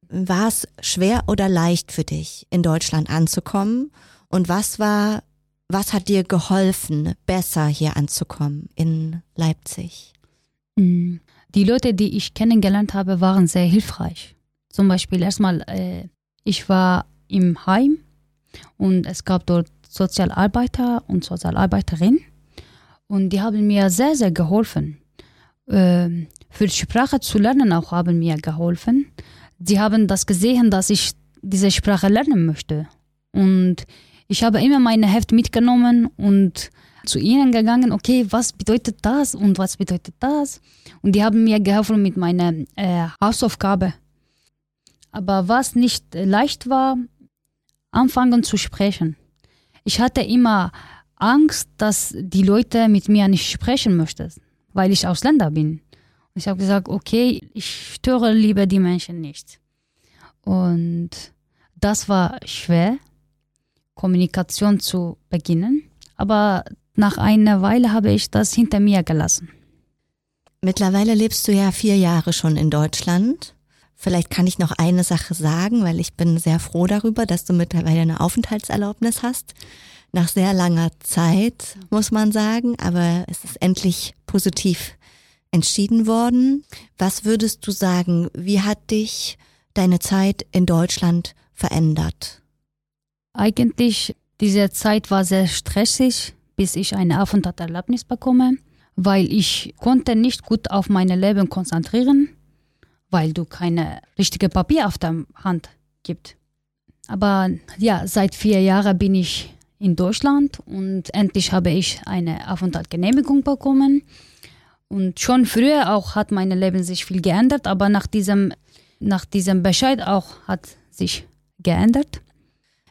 War es schwer oder leicht für dich, in Deutschland anzukommen? Und was hat dir geholfen, besser hier anzukommen in Leipzig? Die Leute, die ich kennengelernt habe, waren sehr hilfreich. Zum Beispiel erstmal, ich war im Heim und es gab dort Sozialarbeiter und Sozialarbeiterinnen und die haben mir sehr, sehr geholfen. Für die Sprache zu lernen auch haben mir geholfen. Sie haben das gesehen, dass ich diese Sprache lernen möchte. Und ich habe immer meine Heft mitgenommen und zu ihnen gegangen, okay, was bedeutet das und was bedeutet das? Und die haben mir geholfen mit meiner Hausaufgabe. Aber was nicht leicht war, anfangen zu sprechen. Ich hatte immer Angst, dass die Leute mit mir nicht sprechen möchten, weil ich Ausländer bin. Und ich habe gesagt, okay, ich störe lieber die Menschen nicht. Und das war schwer, Kommunikation zu beginnen. Aber nach einer Weile habe ich das hinter mir gelassen. Mittlerweile lebst du ja 4 Jahre schon in Deutschland. Vielleicht kann ich noch eine Sache sagen, weil ich bin sehr froh darüber, dass du mittlerweile eine Aufenthaltserlaubnis hast. Nach sehr langer Zeit, muss man sagen, aber es ist endlich positiv entschieden worden. Was würdest du sagen, wie hat dich deine Zeit in Deutschland verändert? Eigentlich, diese Zeit war sehr stressig, bis ich eine Aufenthaltserlaubnis bekomme, weil ich konnte nicht gut auf mein Leben konzentrieren, weil du keine richtige Papier auf der Hand gibst. Aber ja, seit 4 Jahren bin ich in Deutschland und endlich habe ich eine Aufenthaltsgenehmigung bekommen. Und schon früher auch hat mein Leben sich viel geändert, aber nach diesem Bescheid auch hat sich geändert.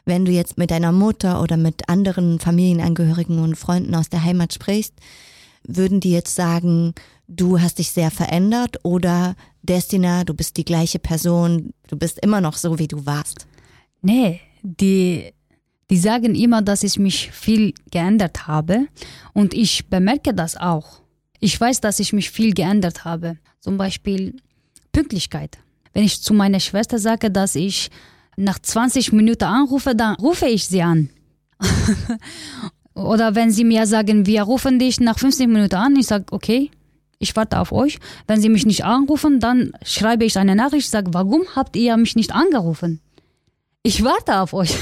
Wenn du jetzt mit deiner Mutter oder mit anderen Familienangehörigen und Freunden aus der Heimat sprichst, würden die jetzt sagen, du hast dich sehr verändert oder Destina, du bist die gleiche Person, du bist immer noch so, wie du warst? Nee, die sagen immer, dass ich mich viel geändert habe und ich bemerke das auch. Ich weiß, dass ich mich viel geändert habe. Zum Beispiel Pünktlichkeit. Wenn ich zu meiner Schwester sage, dass ich nach 20 Minuten anrufe, dann rufe ich sie an. Oder wenn sie mir sagen, wir rufen dich nach 50 Minuten an, ich sage, okay, ich warte auf euch. Wenn sie mich nicht anrufen, dann schreibe ich eine Nachricht, sage, warum habt ihr mich nicht angerufen? Ich warte auf euch.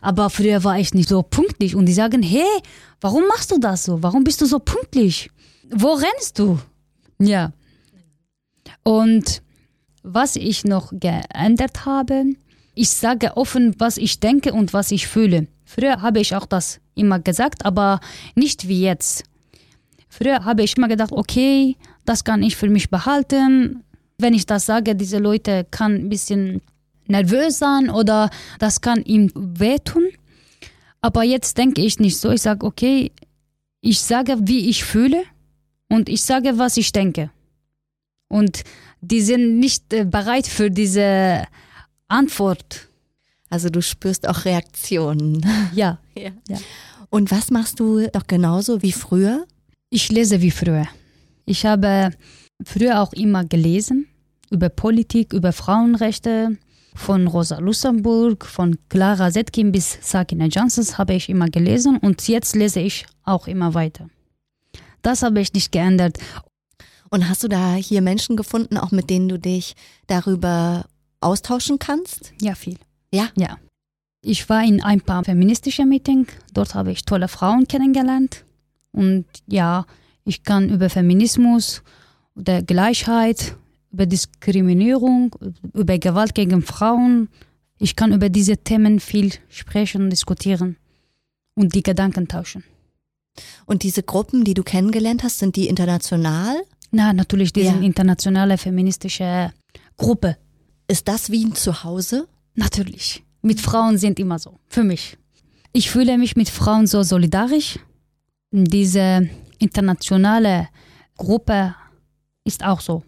Aber früher war ich nicht so pünktlich. Und die sagen, hey, warum machst du das so? Warum bist du so pünktlich? Wo rennst du? Ja. Und was ich noch geändert habe, ich sage offen, was ich denke und was ich fühle. Früher habe ich auch das immer gesagt, aber nicht wie jetzt. Früher habe ich immer gedacht, okay, das kann ich für mich behalten. Wenn ich das sage, diese Leute kann ein bisschen nervös sein oder das kann ihm wehtun. Aber jetzt denke ich nicht so. Ich sage, okay, ich sage, wie ich fühle und ich sage, was ich denke. Und die sind nicht bereit für diese Antwort. Also du spürst auch Reaktionen. Ja. Ja. Und was machst du doch genauso wie früher? Ich lese wie früher. Ich habe früher auch immer gelesen über Politik, über Frauenrechte. Von Rosa Luxemburg, von Clara Zetkin bis Sakina Janssens habe ich immer gelesen und jetzt lese ich auch immer weiter. Das habe ich nicht geändert. Und hast du da hier Menschen gefunden, auch mit denen du dich darüber austauschen kannst? Ja, viel. Ja. Ich war in ein paar feministische Meetings, dort habe ich tolle Frauen kennengelernt und ja, ich kann über Feminismus oder Gleichheit, über Diskriminierung, über Gewalt gegen Frauen. Ich kann über diese Themen viel sprechen und diskutieren und die Gedanken tauschen. Und diese Gruppen, die du kennengelernt hast, sind die international? Na, natürlich, die sind internationale feministische Gruppe. Ist das wie ein Zuhause? Natürlich. Mit Frauen sind immer so, für mich. Ich fühle mich mit Frauen so solidarisch. Diese internationale Gruppe ist auch so.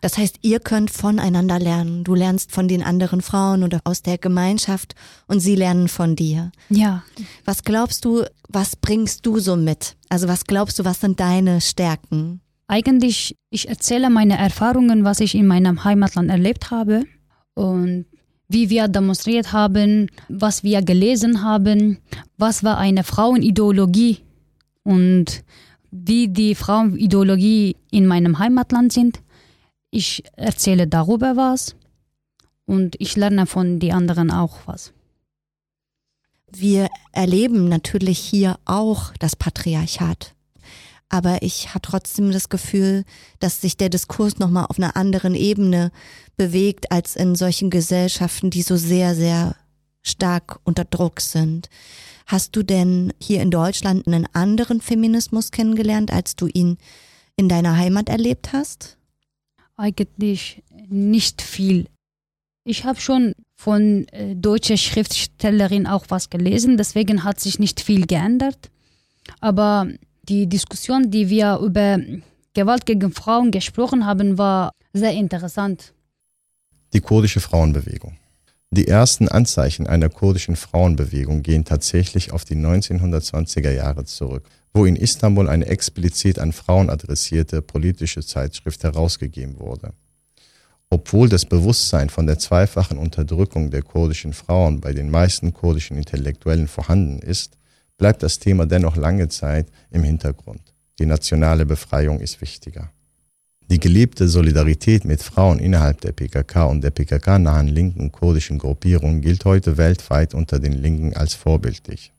Das heißt, ihr könnt voneinander lernen. Du lernst von den anderen Frauen oder aus der Gemeinschaft und sie lernen von dir. Ja. Was glaubst du, was bringst du so mit? Also was glaubst du, was sind deine Stärken? Eigentlich, ich erzähle meine Erfahrungen, was ich in meinem Heimatland erlebt habe und wie wir demonstriert haben, was wir gelesen haben, was war eine Frauenideologie und wie die Frauenideologie in meinem Heimatland sind. Ich erzähle darüber was und ich lerne von den anderen auch was. Wir erleben natürlich hier auch das Patriarchat. Aber ich habe trotzdem das Gefühl, dass sich der Diskurs nochmal auf einer anderen Ebene bewegt, als in solchen Gesellschaften, die so sehr, sehr stark unter Druck sind. Hast du denn hier in Deutschland einen anderen Feminismus kennengelernt, als du ihn in deiner Heimat erlebt hast? Eigentlich nicht viel. Ich habe schon von deutscher Schriftstellerin auch was gelesen, deswegen hat sich nicht viel geändert. Aber die Diskussion, die wir über Gewalt gegen Frauen gesprochen haben, war sehr interessant. Die kurdische Frauenbewegung. Die ersten Anzeichen einer kurdischen Frauenbewegung gehen tatsächlich auf die 1920er Jahre zurück, wo in Istanbul eine explizit an Frauen adressierte politische Zeitschrift herausgegeben wurde. Obwohl das Bewusstsein von der zweifachen Unterdrückung der kurdischen Frauen bei den meisten kurdischen Intellektuellen vorhanden ist, bleibt das Thema dennoch lange Zeit im Hintergrund. Die nationale Befreiung ist wichtiger. Die gelebte Solidarität mit Frauen innerhalb der PKK und der PKK-nahen linken kurdischen Gruppierung gilt heute weltweit unter den Linken als vorbildlich.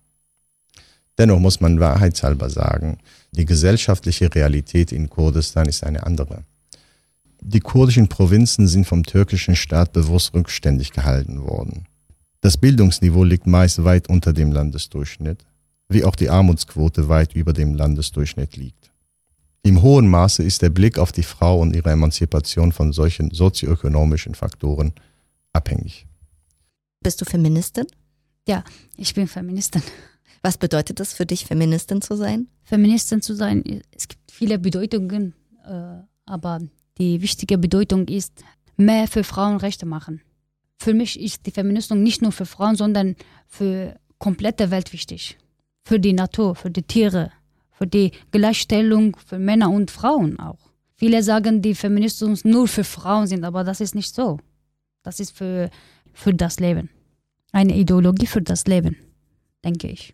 Dennoch muss man wahrheitshalber sagen, die gesellschaftliche Realität in Kurdistan ist eine andere. Die kurdischen Provinzen sind vom türkischen Staat bewusst rückständig gehalten worden. Das Bildungsniveau liegt meist weit unter dem Landesdurchschnitt, wie auch die Armutsquote weit über dem Landesdurchschnitt liegt. Im hohen Maße ist der Blick auf die Frau und ihre Emanzipation von solchen sozioökonomischen Faktoren abhängig. Bist du Feministin? Ja, ich bin Feministin. Was bedeutet es für dich, Feministin zu sein? Feministin zu sein, es gibt viele Bedeutungen, aber die wichtige Bedeutung ist, mehr für Frauenrechte machen. Für mich ist die Feminismus nicht nur für Frauen, sondern für die komplette Welt wichtig. Für die Natur, für die Tiere, für die Gleichstellung für Männer und Frauen auch. Viele sagen, die Feminismus nur für Frauen sind, aber das ist nicht so. Das ist für das Leben. Eine Ideologie für das Leben, denke ich.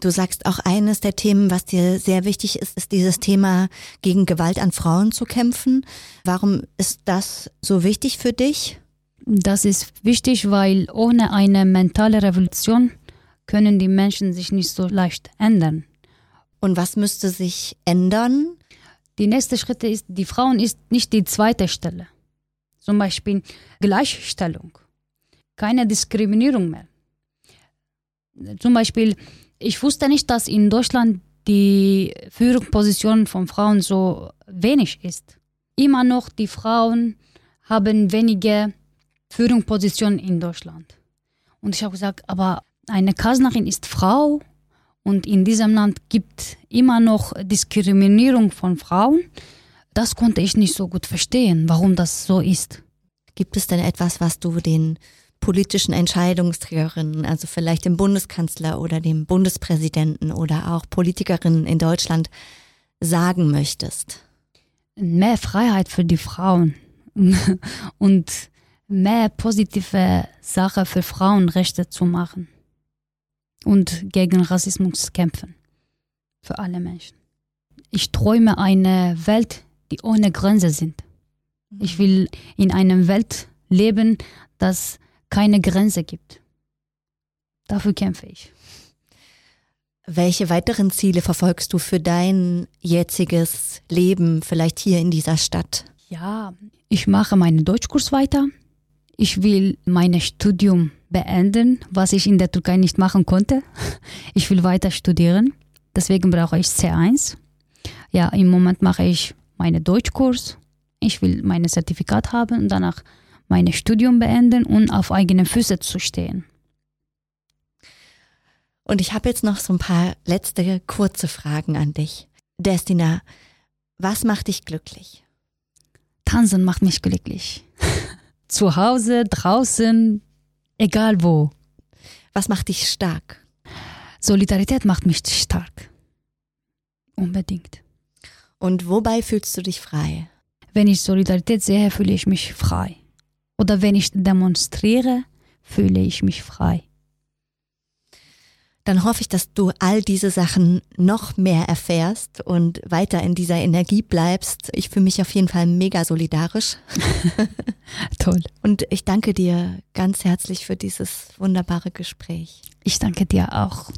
Du sagst auch, eines der Themen, was dir sehr wichtig ist, ist dieses Thema, gegen Gewalt an Frauen zu kämpfen. Warum ist das so wichtig für dich? Das ist wichtig, weil ohne eine mentale Revolution können die Menschen sich nicht so leicht ändern. Und was müsste sich ändern? Die nächste Schritte ist, die Frauen ist nicht die zweite Stelle. Zum Beispiel Gleichstellung, keine Diskriminierung mehr. Zum Beispiel, ich wusste nicht, dass in Deutschland die Führungsposition von Frauen so wenig ist. Immer noch die Frauen haben wenige Führungspositionen in Deutschland. Und ich habe gesagt, aber eine Kasachnin ist Frau und in diesem Land gibt immer noch Diskriminierung von Frauen. Das konnte ich nicht so gut verstehen, warum das so ist. Gibt es denn etwas, was du den politischen Entscheidungsträgerinnen, also vielleicht dem Bundeskanzler oder dem Bundespräsidenten oder auch Politikerinnen in Deutschland sagen möchtest? Mehr Freiheit für die Frauen und mehr positive Sachen für Frauenrechte zu machen und gegen Rassismus kämpfen, für alle Menschen. Ich träume eine Welt, die ohne Grenzen sind. Ich will in einer Welt leben, das keine Grenze gibt. Dafür kämpfe ich. Welche weiteren Ziele verfolgst du für dein jetziges Leben, vielleicht hier in dieser Stadt? Ja, ich mache meinen Deutschkurs weiter. Ich will mein Studium beenden, was ich in der Türkei nicht machen konnte. Ich will weiter studieren, deswegen brauche ich C1. Ja, im Moment mache ich meinen Deutschkurs. Ich will mein Zertifikat haben und danach mein Studium beenden und auf eigenen Füßen zu stehen. Und ich habe jetzt noch so ein paar letzte kurze Fragen an dich. Destina, was macht dich glücklich? Tanzen macht mich glücklich. Zu Hause, draußen, egal wo. Was macht dich stark? Solidarität macht mich stark. Unbedingt. Und wobei fühlst du dich frei? Wenn ich Solidarität sehe, fühle ich mich frei. Oder wenn ich demonstriere, fühle ich mich frei. Dann hoffe ich, dass du all diese Sachen noch mehr erfährst und weiter in dieser Energie bleibst. Ich fühle mich auf jeden Fall mega solidarisch. Toll. Und ich danke dir ganz herzlich für dieses wunderbare Gespräch. Ich danke dir auch.